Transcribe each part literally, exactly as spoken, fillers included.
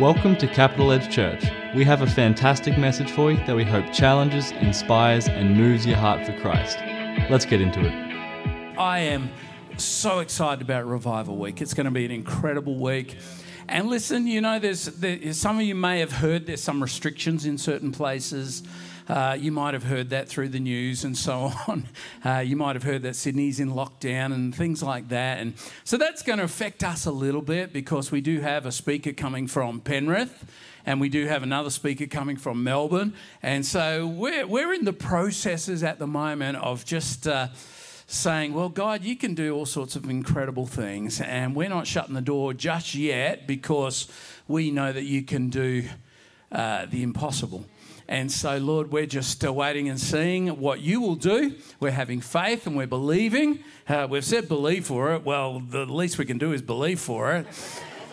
Welcome to Capital Edge Church. We have a fantastic message for you that we hope challenges, inspires, and moves your heart for Christ. Let's get into it. I am so excited about Revival Week. It's going to be an incredible week. And listen, you know, there's, there's some of you may have heard there's some restrictions in certain places. Uh, you might have heard that through the news and so on. Uh, you might have heard that Sydney's in lockdown and things like that. And so that's going to affect us a little bit because we do have a speaker coming from Penrith and we do have another speaker coming from Melbourne. And so we're, we're in the processes at the moment of just... Uh, saying, well, God, you can do all sorts of incredible things and we're not shutting the door just yet because we know that you can do uh, the impossible. And so, Lord, we're just uh, waiting and seeing what you will do. We're having faith and we're believing. Uh, we've said believe for it. Well, the least we can do is believe for it.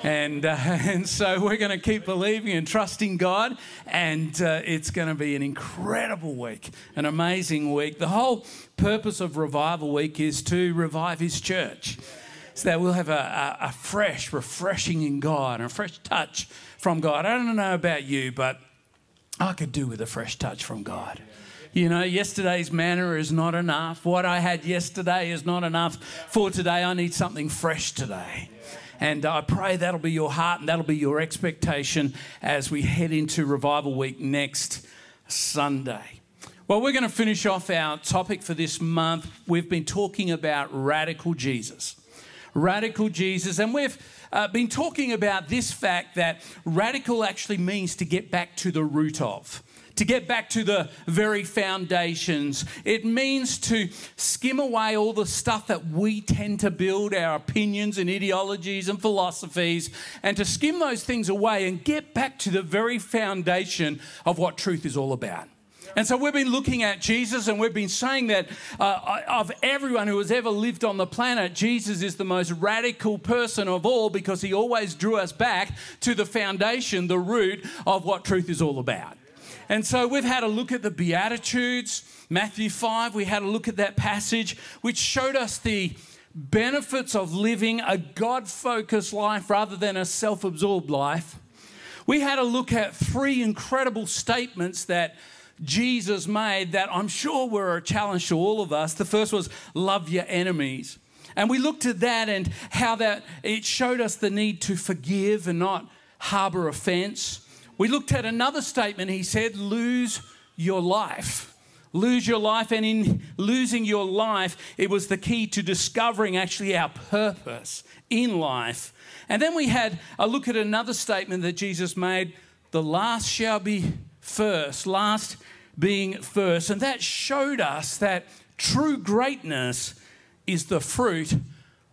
And, uh, and so we're going to keep believing and trusting God, and uh, it's going to be an incredible week, an amazing week. The whole purpose of Revival Week is to revive His church so that we'll have a, a, a fresh, refreshing in God, a fresh touch from God. I don't know about you, but I could do with a fresh touch from God. You know, yesterday's manna is not enough. What I had yesterday is not enough for today. I need something fresh today. And I pray that'll be your heart and that'll be your expectation as we head into Revival Week next Sunday. Well, we're going to finish off our topic for this month. We've been talking about radical Jesus. Radical Jesus. And we've uh, been talking about this fact that radical actually means to get back to the root of. To get back to the very foundations. It means to skim away all the stuff that we tend to build, our opinions and ideologies and philosophies, and to skim those things away and get back to the very foundation of what truth is all about. And so we've been looking at Jesus and we've been saying that uh, of everyone who has ever lived on the planet, Jesus is the most radical person of all because he always drew us back to the foundation, the root of what truth is all about. And so we've had a look at the Beatitudes, Matthew five. We had a look at that passage, which showed us the benefits of living a God-focused life rather than a self-absorbed life. We had a look at three incredible statements that Jesus made that I'm sure were a challenge to all of us. The first was, love your enemies. And we looked at that and how that it showed us the need to forgive and not harbour offence. We looked at another statement. He said, lose your life. Lose your life. And in losing your life, it was the key to discovering actually our purpose in life. And then we had a look at another statement that Jesus made, the last shall be first, last being first. And that showed us that true greatness is the fruit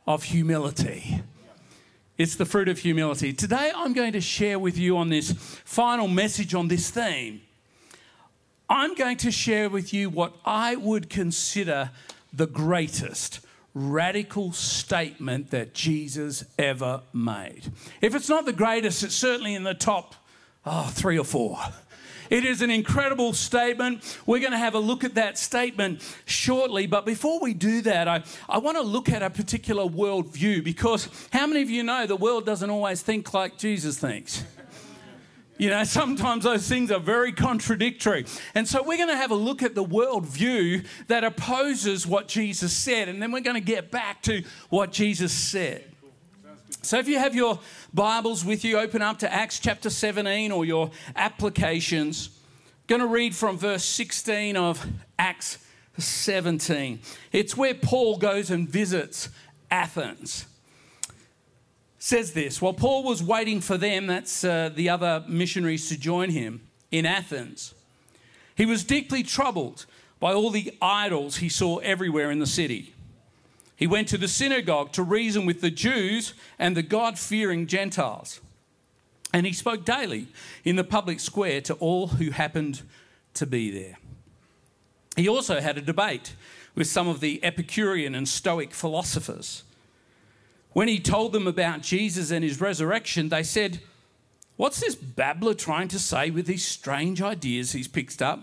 of humility. It's the fruit of humility. Today, I'm going to share with you on this final message on this theme. I'm going to share with you what I would consider the greatest radical statement that Jesus ever made. If it's not the greatest, it's certainly in the top oh, three or four. It is an incredible statement. We're going to have a look at that statement shortly. But before we do that, I, I want to look at a particular worldview because how many of you know the world doesn't always think like Jesus thinks? You know, sometimes those things are very contradictory. And so we're going to have a look at the worldview that opposes what Jesus said. And then we're going to get back to what Jesus said. So if you have your Bibles with you, open up to Acts chapter seventeen or your applications. I'm going to read from verse sixteen of Acts seventeen. It's where Paul goes and visits Athens. It says this, while Paul was waiting for them, that's uh, the other missionaries to join him, in Athens, he was deeply troubled by all the idols he saw everywhere in the city. He went to the synagogue to reason with the Jews and the God-fearing Gentiles. And he spoke daily in the public square to all who happened to be there. He also had a debate with some of the Epicurean and Stoic philosophers. When he told them about Jesus and his resurrection, they said, "What's this babbler trying to say with these strange ideas he's picked up?"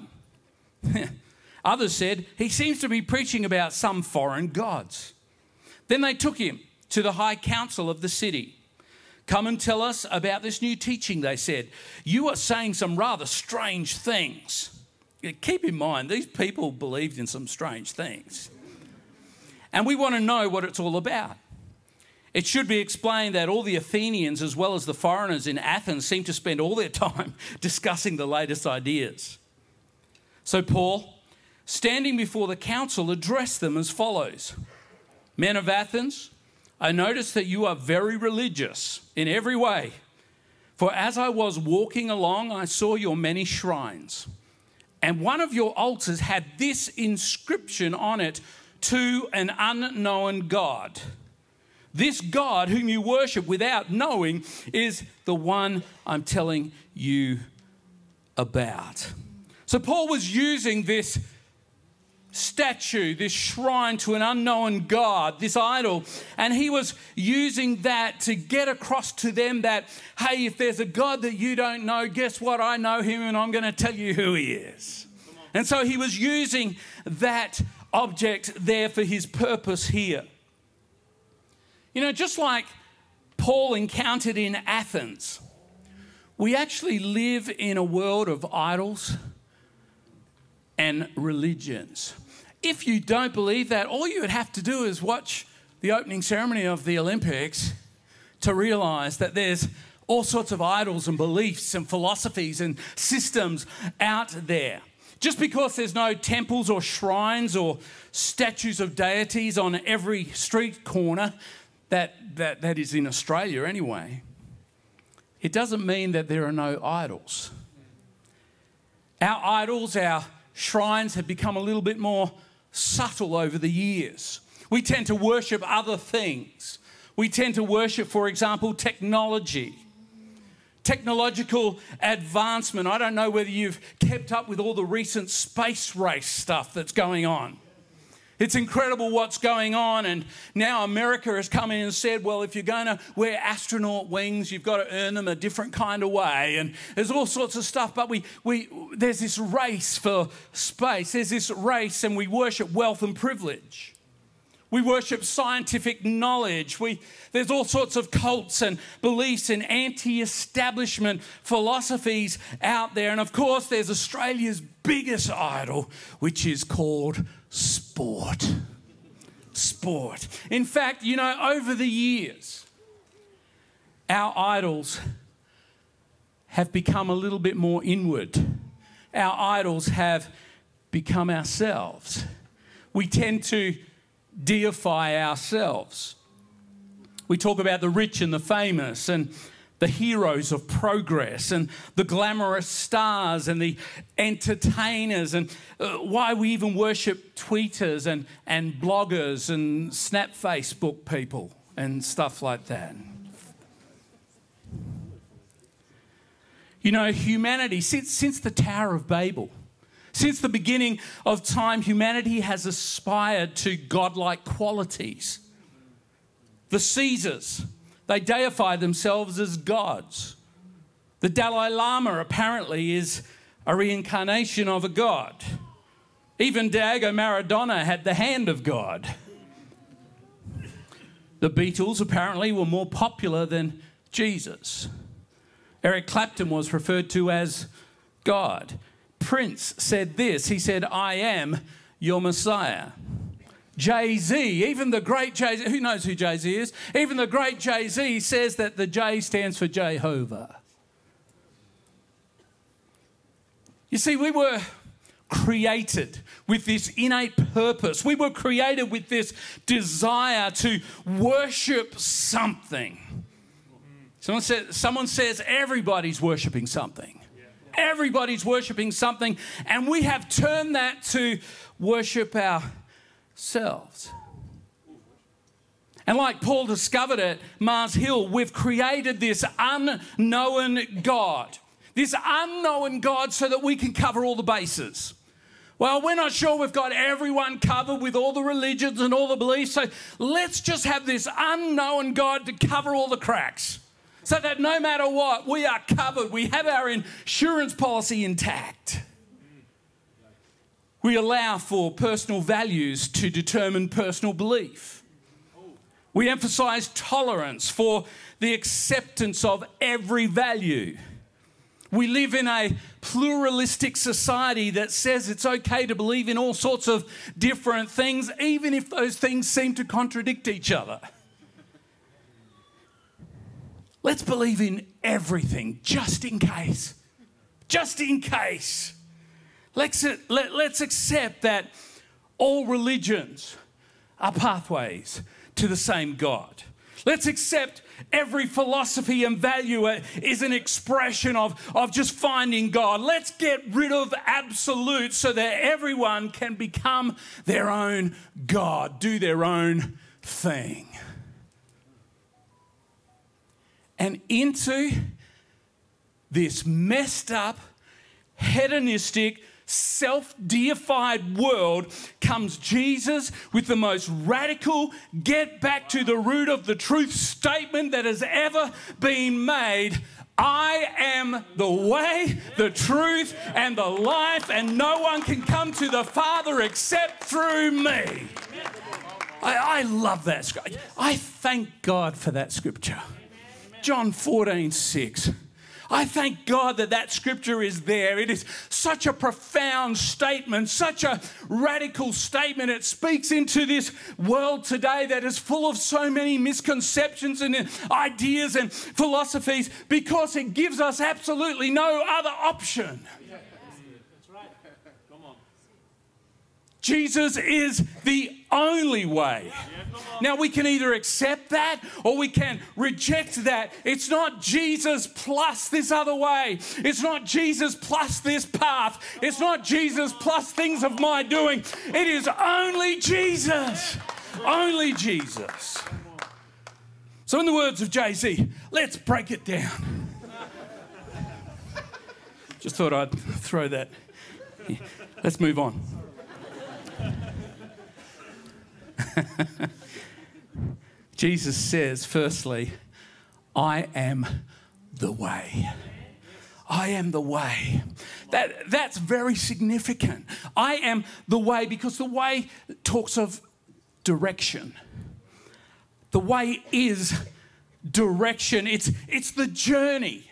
Others said, "He seems to be preaching about some foreign gods." Then they took him to the high council of the city. Come and tell us about this new teaching, they said. You are saying some rather strange things. Keep in mind, these people believed in some strange things. And we want to know what it's all about. It should be explained that all the Athenians, as well as the foreigners in Athens, seem to spend all their time discussing the latest ideas. So Paul, standing before the council, addressed them as follows. Men of Athens, I notice that you are very religious in every way. For as I was walking along, I saw your many shrines. And one of your altars had this inscription on it, to an unknown God. This God whom you worship without knowing is the one I'm telling you about. So Paul was using this statue, this shrine to an unknown God, this idol, and he was using that to get across to them that, hey, if there's a God that you don't know, guess what? I know him and I'm going to tell you who he is. And so he was using that object there for his purpose here. You know, just like Paul encountered in Athens, we actually live in a world of idols and religions. If you don't believe that, all you would have to do is watch the opening ceremony of the Olympics to realise that there's all sorts of idols and beliefs and philosophies and systems out there. Just because there's no temples or shrines or statues of deities on every street corner, that, that, that is in Australia anyway, it doesn't mean that there are no idols. Our idols, our shrines have become a little bit more subtle over the years. We tend to worship other things. We tend to worship, for example, technology, technological advancement. I don't know whether you've kept up with all the recent space race stuff that's going on. It's incredible what's going on, and now America has come in and said, well, if you're going to wear astronaut wings, you've got to earn them a different kind of way, and there's all sorts of stuff, but we, we, there's this race for space. There's this race, and we worship wealth and privilege. We worship scientific knowledge. We, there's all sorts of cults and beliefs and anti-establishment philosophies out there, and of course there's Australia's biggest idol, which is called sport. Sport. In fact, you know, over the years, our idols have become a little bit more inward. Our idols have become ourselves. We tend to deify ourselves. We talk about the rich and the famous and the heroes of progress and the glamorous stars and the entertainers and uh, why we even worship tweeters and, and bloggers and snap Facebook people and stuff like that. You know, humanity, since, since the Tower of Babel, since the beginning of time, humanity has aspired to godlike qualities. The Caesars, they deify themselves as gods. The Dalai Lama apparently is a reincarnation of a god. Even Diego Maradona had the hand of God. The Beatles apparently were more popular than Jesus. Eric Clapton was referred to as God. Prince said this, he said, I am your Messiah. Jay-Z, even the great Jay-Z, who knows who Jay-Z is? Even the great Jay-Z says that the J stands for Jehovah. You see, we were created with this innate purpose. We were created with this desire to worship something. Someone says, someone says everybody's worshipping something. Everybody's worshipping something, and we have turned that to worship ourselves. And like Paul discovered at Mars Hill, we've created this unknown God, this unknown God so that we can cover all the bases. Well, we're not sure we've got everyone covered with all the religions and all the beliefs, so let's just have this unknown God to cover all the cracks. So that no matter what, we are covered. We have our insurance policy intact. We allow for personal values to determine personal belief. We emphasize tolerance for the acceptance of every value. We live in a pluralistic society that says it's okay to believe in all sorts of different things, even if those things seem to contradict each other. Let's believe in everything, just in case. Just in case. Let's, let, let's accept that all religions are pathways to the same God. Let's accept every philosophy and value is an expression of, of just finding God. Let's get rid of absolutes so that everyone can become their own God, do their own thing. And into this messed up, hedonistic, self-deified world comes Jesus with the most radical, get back to the root of the truth statement that has ever been made. I am the way, the truth, and the life, and no one can come to the Father except through me. I, I love that scripture. I thank God for that scripture. John fourteen six. I thank God that that scripture is there. It is such a profound statement, such a radical statement. It speaks into this world today that is full of so many misconceptions and ideas and philosophies because it gives us absolutely no other option. Yeah, that's right. Come on. Jesus is the only way. Now we can either accept that or we can reject that. It's not Jesus plus this other way. It's not Jesus plus this path. It's not Jesus plus things of my doing. It is only Jesus. Only Jesus. So in the words of Jay-Z, let's break it down. Just thought I'd throw that. Yeah. Let's move on. Jesus says, firstly, I am the way. I am the way. That, that's very significant. I am the way because the way talks of direction. The way is direction. It's, it's the journey.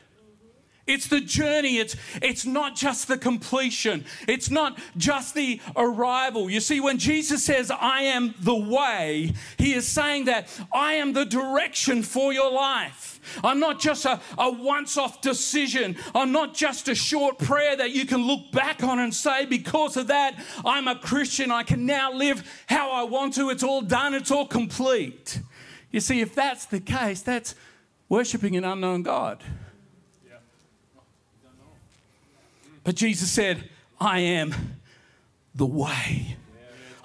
It's the journey. It's, it's not just the completion. It's not just the arrival. You see, when Jesus says, I am the way, he is saying that I am the direction for your life. I'm not just a, a once-off decision. I'm not just a short prayer that you can look back on and say, because of that, I'm a Christian. I can now live how I want to. It's all done. It's all complete. You see, if that's the case, that's worshiping an unknown God. But Jesus said, I am the way.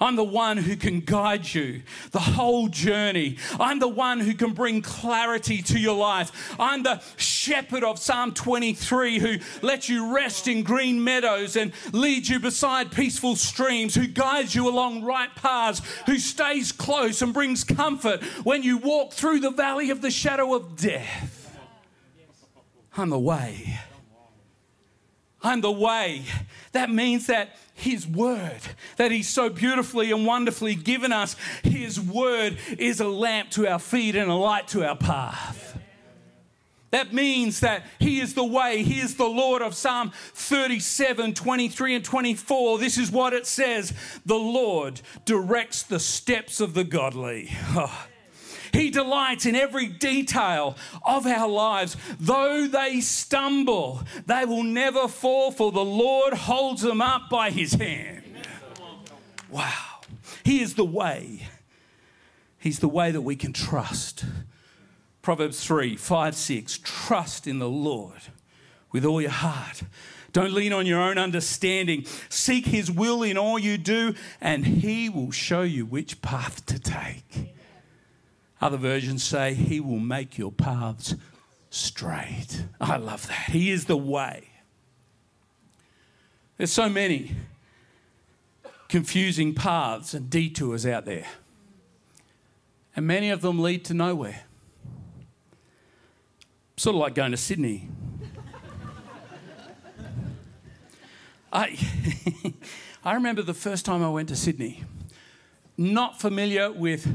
I'm the one who can guide you the whole journey. I'm the one who can bring clarity to your life. I'm the shepherd of Psalm twenty-three who lets you rest in green meadows and leads you beside peaceful streams, who guides you along right paths, who stays close and brings comfort when you walk through the valley of the shadow of death. I'm the way. I'm the way. That means that his word, that he's so beautifully and wonderfully given us, his word is a lamp to our feet and a light to our path. That means that he is the way. He is the Lord of Psalm thirty-seven, twenty-three and twenty-four. This is what it says. The Lord directs the steps of the godly. Oh. He delights in every detail of our lives. Though they stumble, they will never fall, for the Lord holds them up by his hand. Wow. He is the way. He's the way that we can trust. Proverbs three, five, six. Trust in the Lord with all your heart. Don't lean on your own understanding. Seek his will in all you do, and he will show you which path to take. Other versions say, he will make your paths straight. I love that. He is the way. There's so many confusing paths and detours out there. And many of them lead to nowhere. Sort of like going to Sydney. I, I remember the first time I went to Sydney. Not familiar with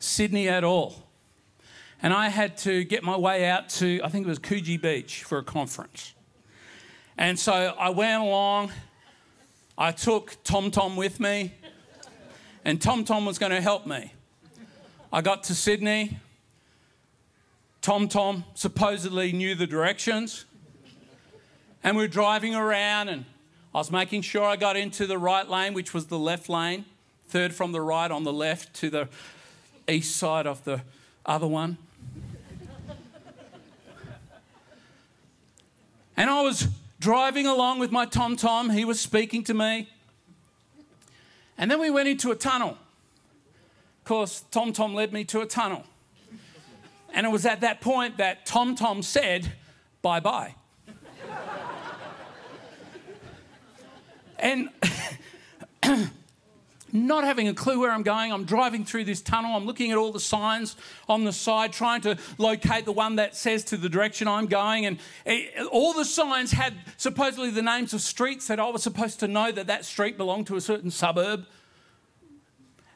Sydney at all. and I had to get my way out to, I think it was Coogee Beach for a conference. And so I went along, I took TomTom with me, and TomTom was going to help me. I got to Sydney, TomTom supposedly knew the directions, and we were driving around, and I was making sure I got into the right lane, which was the left lane, third from the right on the left to the east side of the other one. And I was driving along with my TomTom. He was speaking to me. And then we went into a tunnel. Of course, TomTom led me to a tunnel. And it was at that point that TomTom said, bye-bye. And not having a clue where I'm going, I'm driving through this tunnel, I'm looking at all the signs on the side, trying to locate the one that says to the direction I'm going, and it, all the signs had supposedly the names of streets that I was supposed to know that that street belonged to a certain suburb.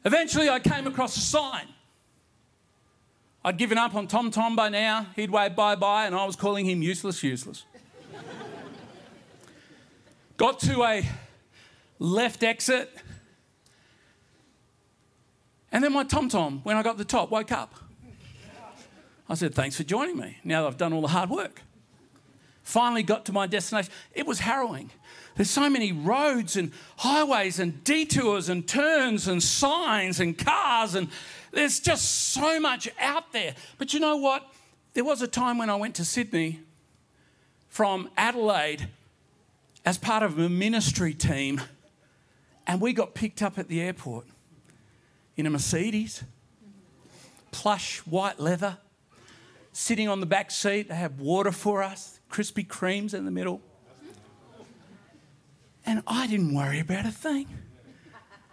Eventually I came across a sign. I'd given up on TomTom by now, he'd waved bye-bye, and I was calling him useless, useless. Got to a left exit, and then my TomTom, when I got to the top, woke up. I said, thanks for joining me, now that I've done all the hard work. Finally got to my destination. It was harrowing. There's so many roads and highways and detours and turns and signs and cars, and there's just so much out there. But you know what? There was a time when I went to Sydney from Adelaide as part of a ministry team, and we got picked up at the airport in a Mercedes, plush white leather, sitting on the back seat. They have water for us, Krispy Kremes in the middle. And I didn't worry about a thing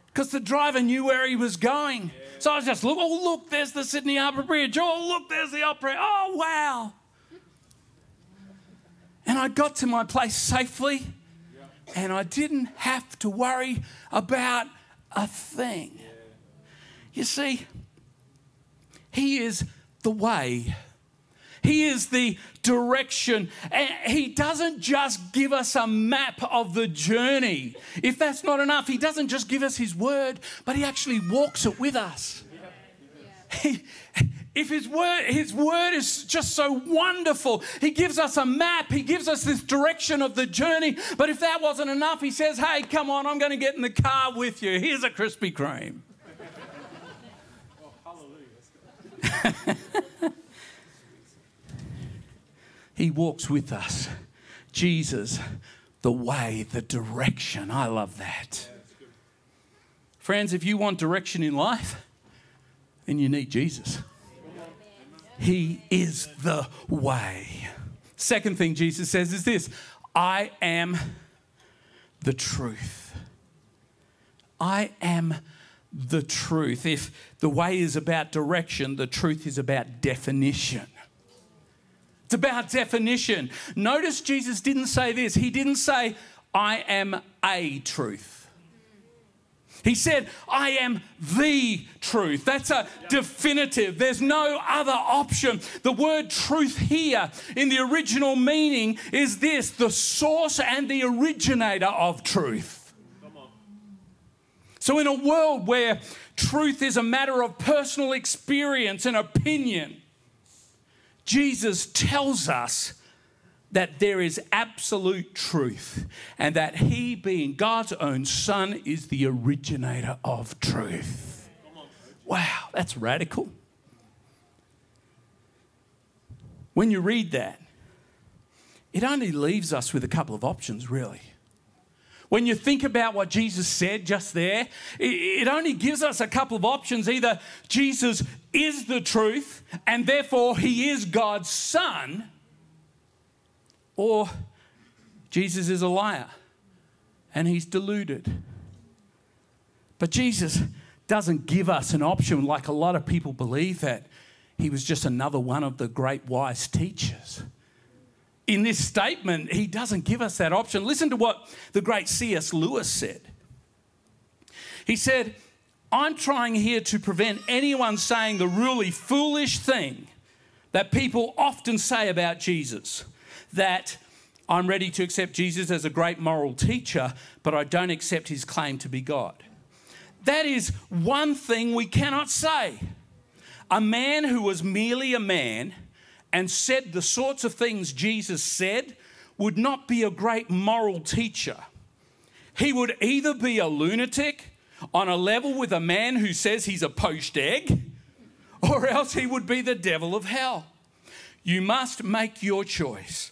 because the driver knew where he was going. So I was just, look, oh, look, there's the Sydney Harbour Bridge. Oh, look, there's the Opera. Oh, wow. And I got to my place safely, and I didn't have to worry about a thing. You see, he is the way. He is the direction. And he doesn't just give us a map of the journey. If that's not enough, he doesn't just give us his word, but he actually walks it with us. He, if his word, his word is just so wonderful, he gives us a map, he gives us this direction of the journey, but if that wasn't enough, he says, hey, come on, I'm going to get in the car with you. Here's a Krispy Kreme. He walks with us. Jesus, the way, the direction. I love that. Yeah, friends, if you want direction in life, then you need Jesus. Amen. He is the way. Second thing Jesus says is this: I am the truth. I am the truth. If the way is about direction, the truth is about definition. It's about definition. Notice Jesus didn't say this. He didn't say, I am a truth. He said, I am the truth. That's a definitive. There's no other option. The word truth here in the original meaning is this: the source and the originator of truth. So in a world where truth is a matter of personal experience and opinion, Jesus tells us that there is absolute truth and that he, being God's own son, is the originator of truth. Wow, that's radical. When you read that, it only leaves us with a couple of options, really. When you think about what Jesus said just there, it only gives us a couple of options. Either Jesus is the truth and therefore he is God's son, or Jesus is a liar and he's deluded. But Jesus doesn't give us an option like a lot of people believe that he was just another one of the great wise teachers. In this statement, he doesn't give us that option. Listen to what the great C S Lewis said. He said, I'm trying here to prevent anyone saying the really foolish thing that people often say about Jesus, that I'm ready to accept Jesus as a great moral teacher, but I don't accept his claim to be God. That is one thing we cannot say. A man who was merely a man and said the sorts of things Jesus said would not be a great moral teacher. He would either be a lunatic on a level with a man who says he's a poached egg, or else he would be the devil of hell. You must make your choice.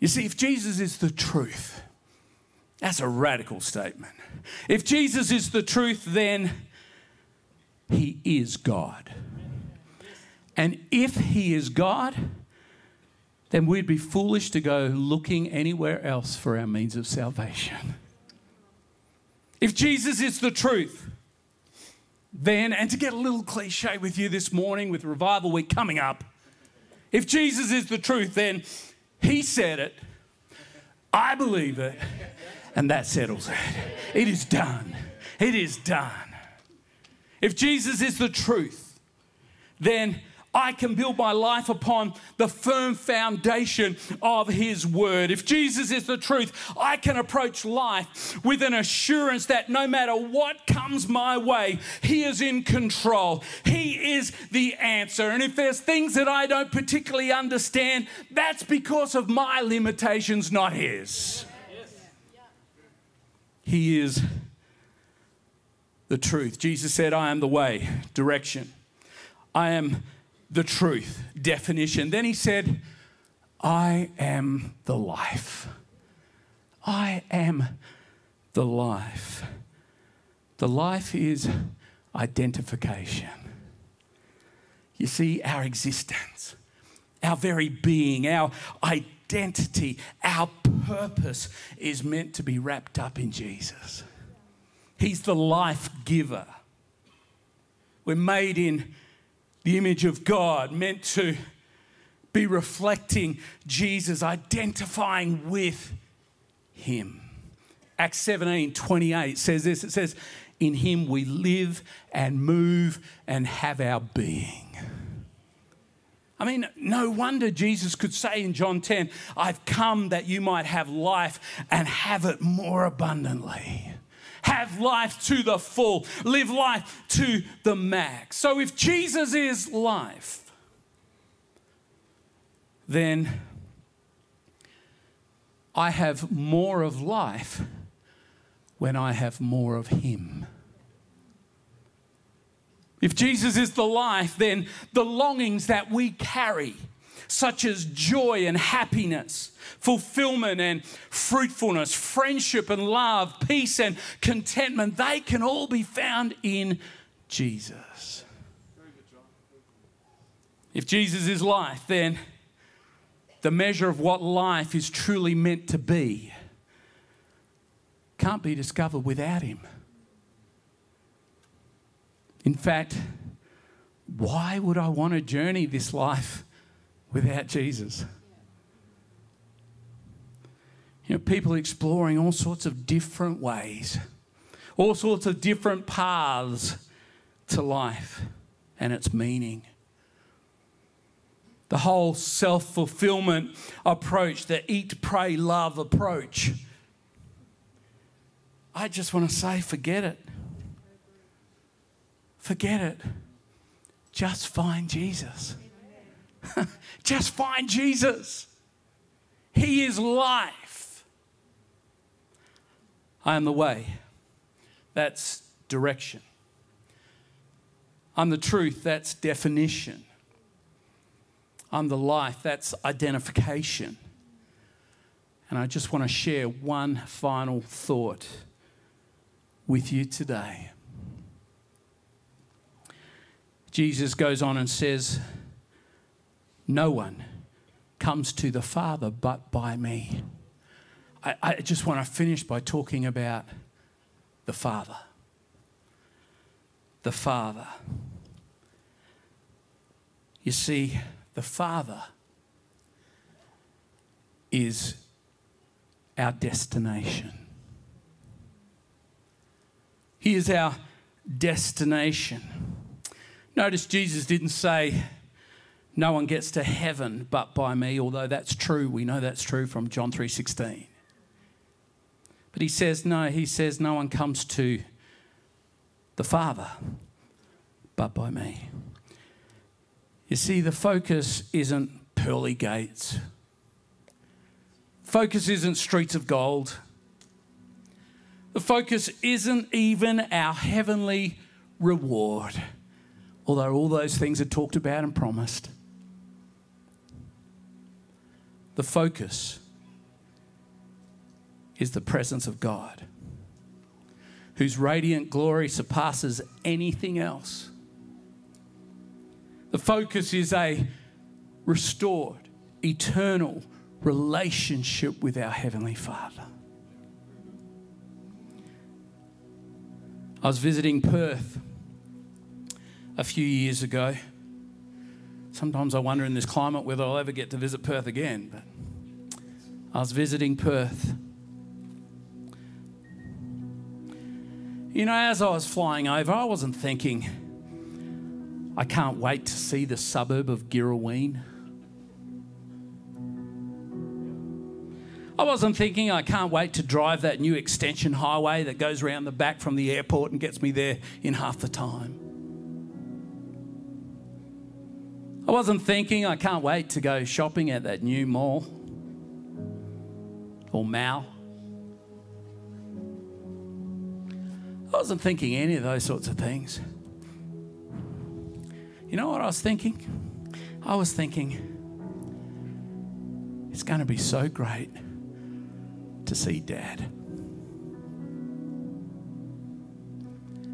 You see, if Jesus is the truth, that's a radical statement. If Jesus is the truth, then he is God. And if he is God, then we'd be foolish to go looking anywhere else for our means of salvation. If Jesus is the truth, then, and to get a little cliche with you this morning with Revival Week coming up, if Jesus is the truth, then he said it, I believe it, and that settles it. It is done. It is done. If Jesus is the truth, then I can build my life upon the firm foundation of his word. If Jesus is the truth, I can approach life with an assurance that no matter what comes my way, he is in control. He is the answer. And if there's things that I don't particularly understand, that's because of my limitations, not his. He is the truth. Jesus said, I am the way, direction. I am the truth, definition. Then he said, I am the life. I am the life. The life is identification. You see, our existence, our very being, our identity, our purpose is meant to be wrapped up in Jesus. He's the life giver. We're made in the image of God, meant to be reflecting Jesus, identifying with him. Acts seventeen twenty-eight says this. It says, in him we live and move and have our being. I mean, no wonder Jesus could say in John ten, I've come that you might have life and have it more abundantly. Have life to the full. Live life to the max. So if Jesus is life, then I have more of life when I have more of him. If Jesus is the life, then the longings that we carry, such as joy and happiness, fulfillment and fruitfulness, friendship and love, peace and contentment, they can all be found in Jesus. If Jesus is life, then the measure of what life is truly meant to be can't be discovered without him. In fact, why would I want to journey this life without Jesus? You know, people exploring all sorts of different ways, all sorts of different paths to life and its meaning. The whole self-fulfillment approach, the eat, pray, love approach. I just want to say, forget it. Forget it. Just find Jesus. Just find Jesus. He is life. I am the way. That's direction. I'm the truth. That's definition. I'm the life. That's identification. And I just want to share one final thought with you today. Jesus goes on and says, no one comes to the Father but by me. I, I just want to finish by talking about the Father. The Father. You see, the Father is our destination. He is our destination. Notice Jesus didn't say, no one gets to heaven but by me, although that's true. We know that's true from John three sixteen. But he says, no, he says, no one comes to the Father but by me. You see, the focus isn't pearly gates. Focus isn't streets of gold. The focus isn't even our heavenly reward, although all those things are talked about and promised. The focus is the presence of God, whose radiant glory surpasses anything else. The focus is a restored, eternal relationship with our Heavenly Father. I was visiting Perth a few years ago. Sometimes I wonder in this climate whether I'll ever get to visit Perth again. But I was visiting Perth. You know, as I was flying over, I wasn't thinking, I can't wait to see the suburb of Girrawheen. I wasn't thinking, I can't wait to drive that new extension highway that goes round the back from the airport and gets me there in half the time. I wasn't thinking, I can't wait to go shopping at that new mall or mall. I wasn't thinking any of those sorts of things. You know what I was thinking? I was thinking, it's going to be so great to see Dad.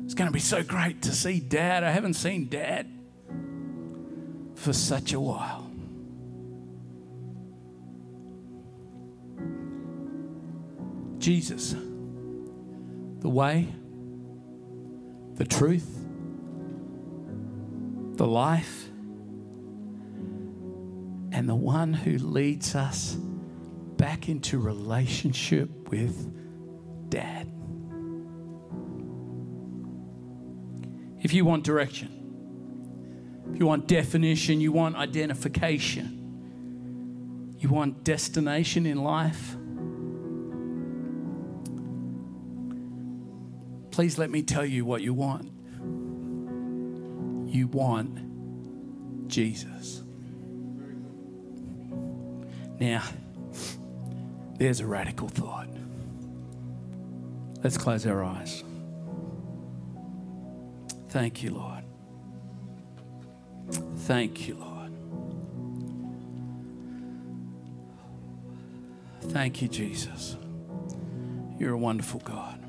It's going to be so great to see Dad. I haven't seen Dad for such a while. Jesus, the way, the truth, the life, and the one who leads us back into relationship with Dad. If you want direction, if you want definition, you want identification, you want destination in life, please let me tell you what you want. You want Jesus. Now, there's a radical thought. Let's close our eyes. Thank you, Lord. Thank you, Lord. Thank you, Jesus. You're a wonderful God.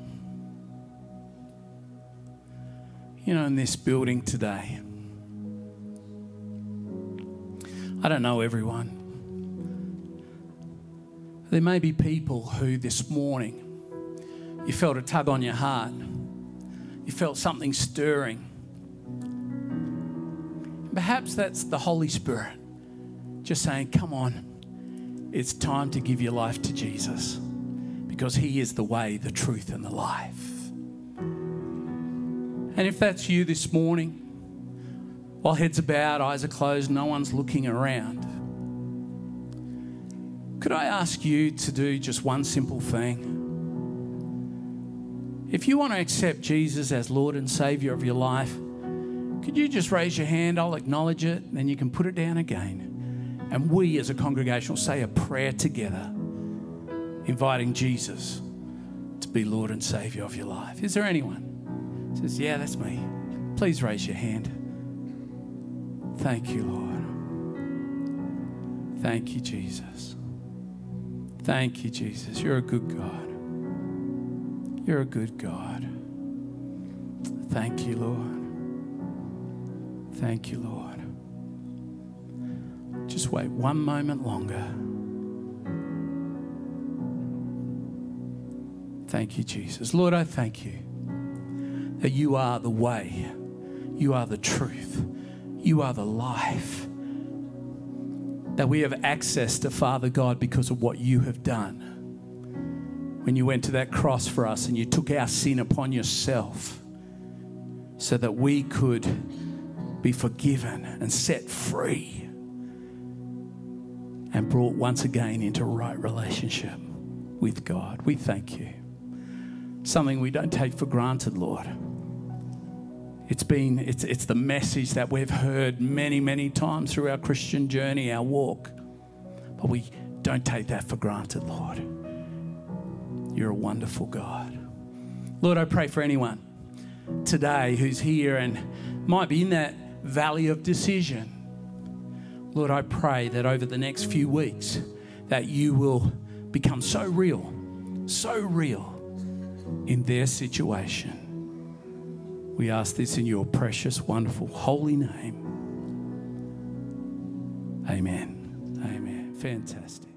You know, in this building today, I don't know everyone. There may be people who this morning you felt a tug on your heart. You felt something stirring. Perhaps that's the Holy Spirit just saying, come on, it's time to give your life to Jesus, because He is the way, the truth, and the life. And if that's you this morning, while heads are bowed, eyes are closed, no one's looking around, could I ask you to do just one simple thing? If you want to accept Jesus as Lord and Saviour of your life, could you just raise your hand? I'll acknowledge it, and then you can put it down again. And we as a congregation will say a prayer together, inviting Jesus to be Lord and Saviour of your life. Is there anyone who says, yeah, that's me? Please raise your hand. Thank you, Lord. Thank you, Jesus. Thank you, Jesus. You're a good God. You're a good God. Thank you, Lord. Thank you, Lord. Just wait one moment longer. Thank you, Jesus. Lord, I thank you that you are the way, you are the truth, you are the life, that we have access to Father God because of what you have done. When you went to that cross for us and you took our sin upon yourself so that we could be forgiven and set free and brought once again into right relationship with God. We thank you. Something we don't take for granted, Lord. It's been, it's, it's the message that we've heard many, many times through our Christian journey, our walk. But we don't take that for granted, Lord. You're a wonderful God. Lord, I pray for anyone today who's here and might be in that valley of decision. Lord, I pray that over the next few weeks that you will become so real, so real in their situation. We ask this in your precious, wonderful, holy name. Amen. Amen. Fantastic.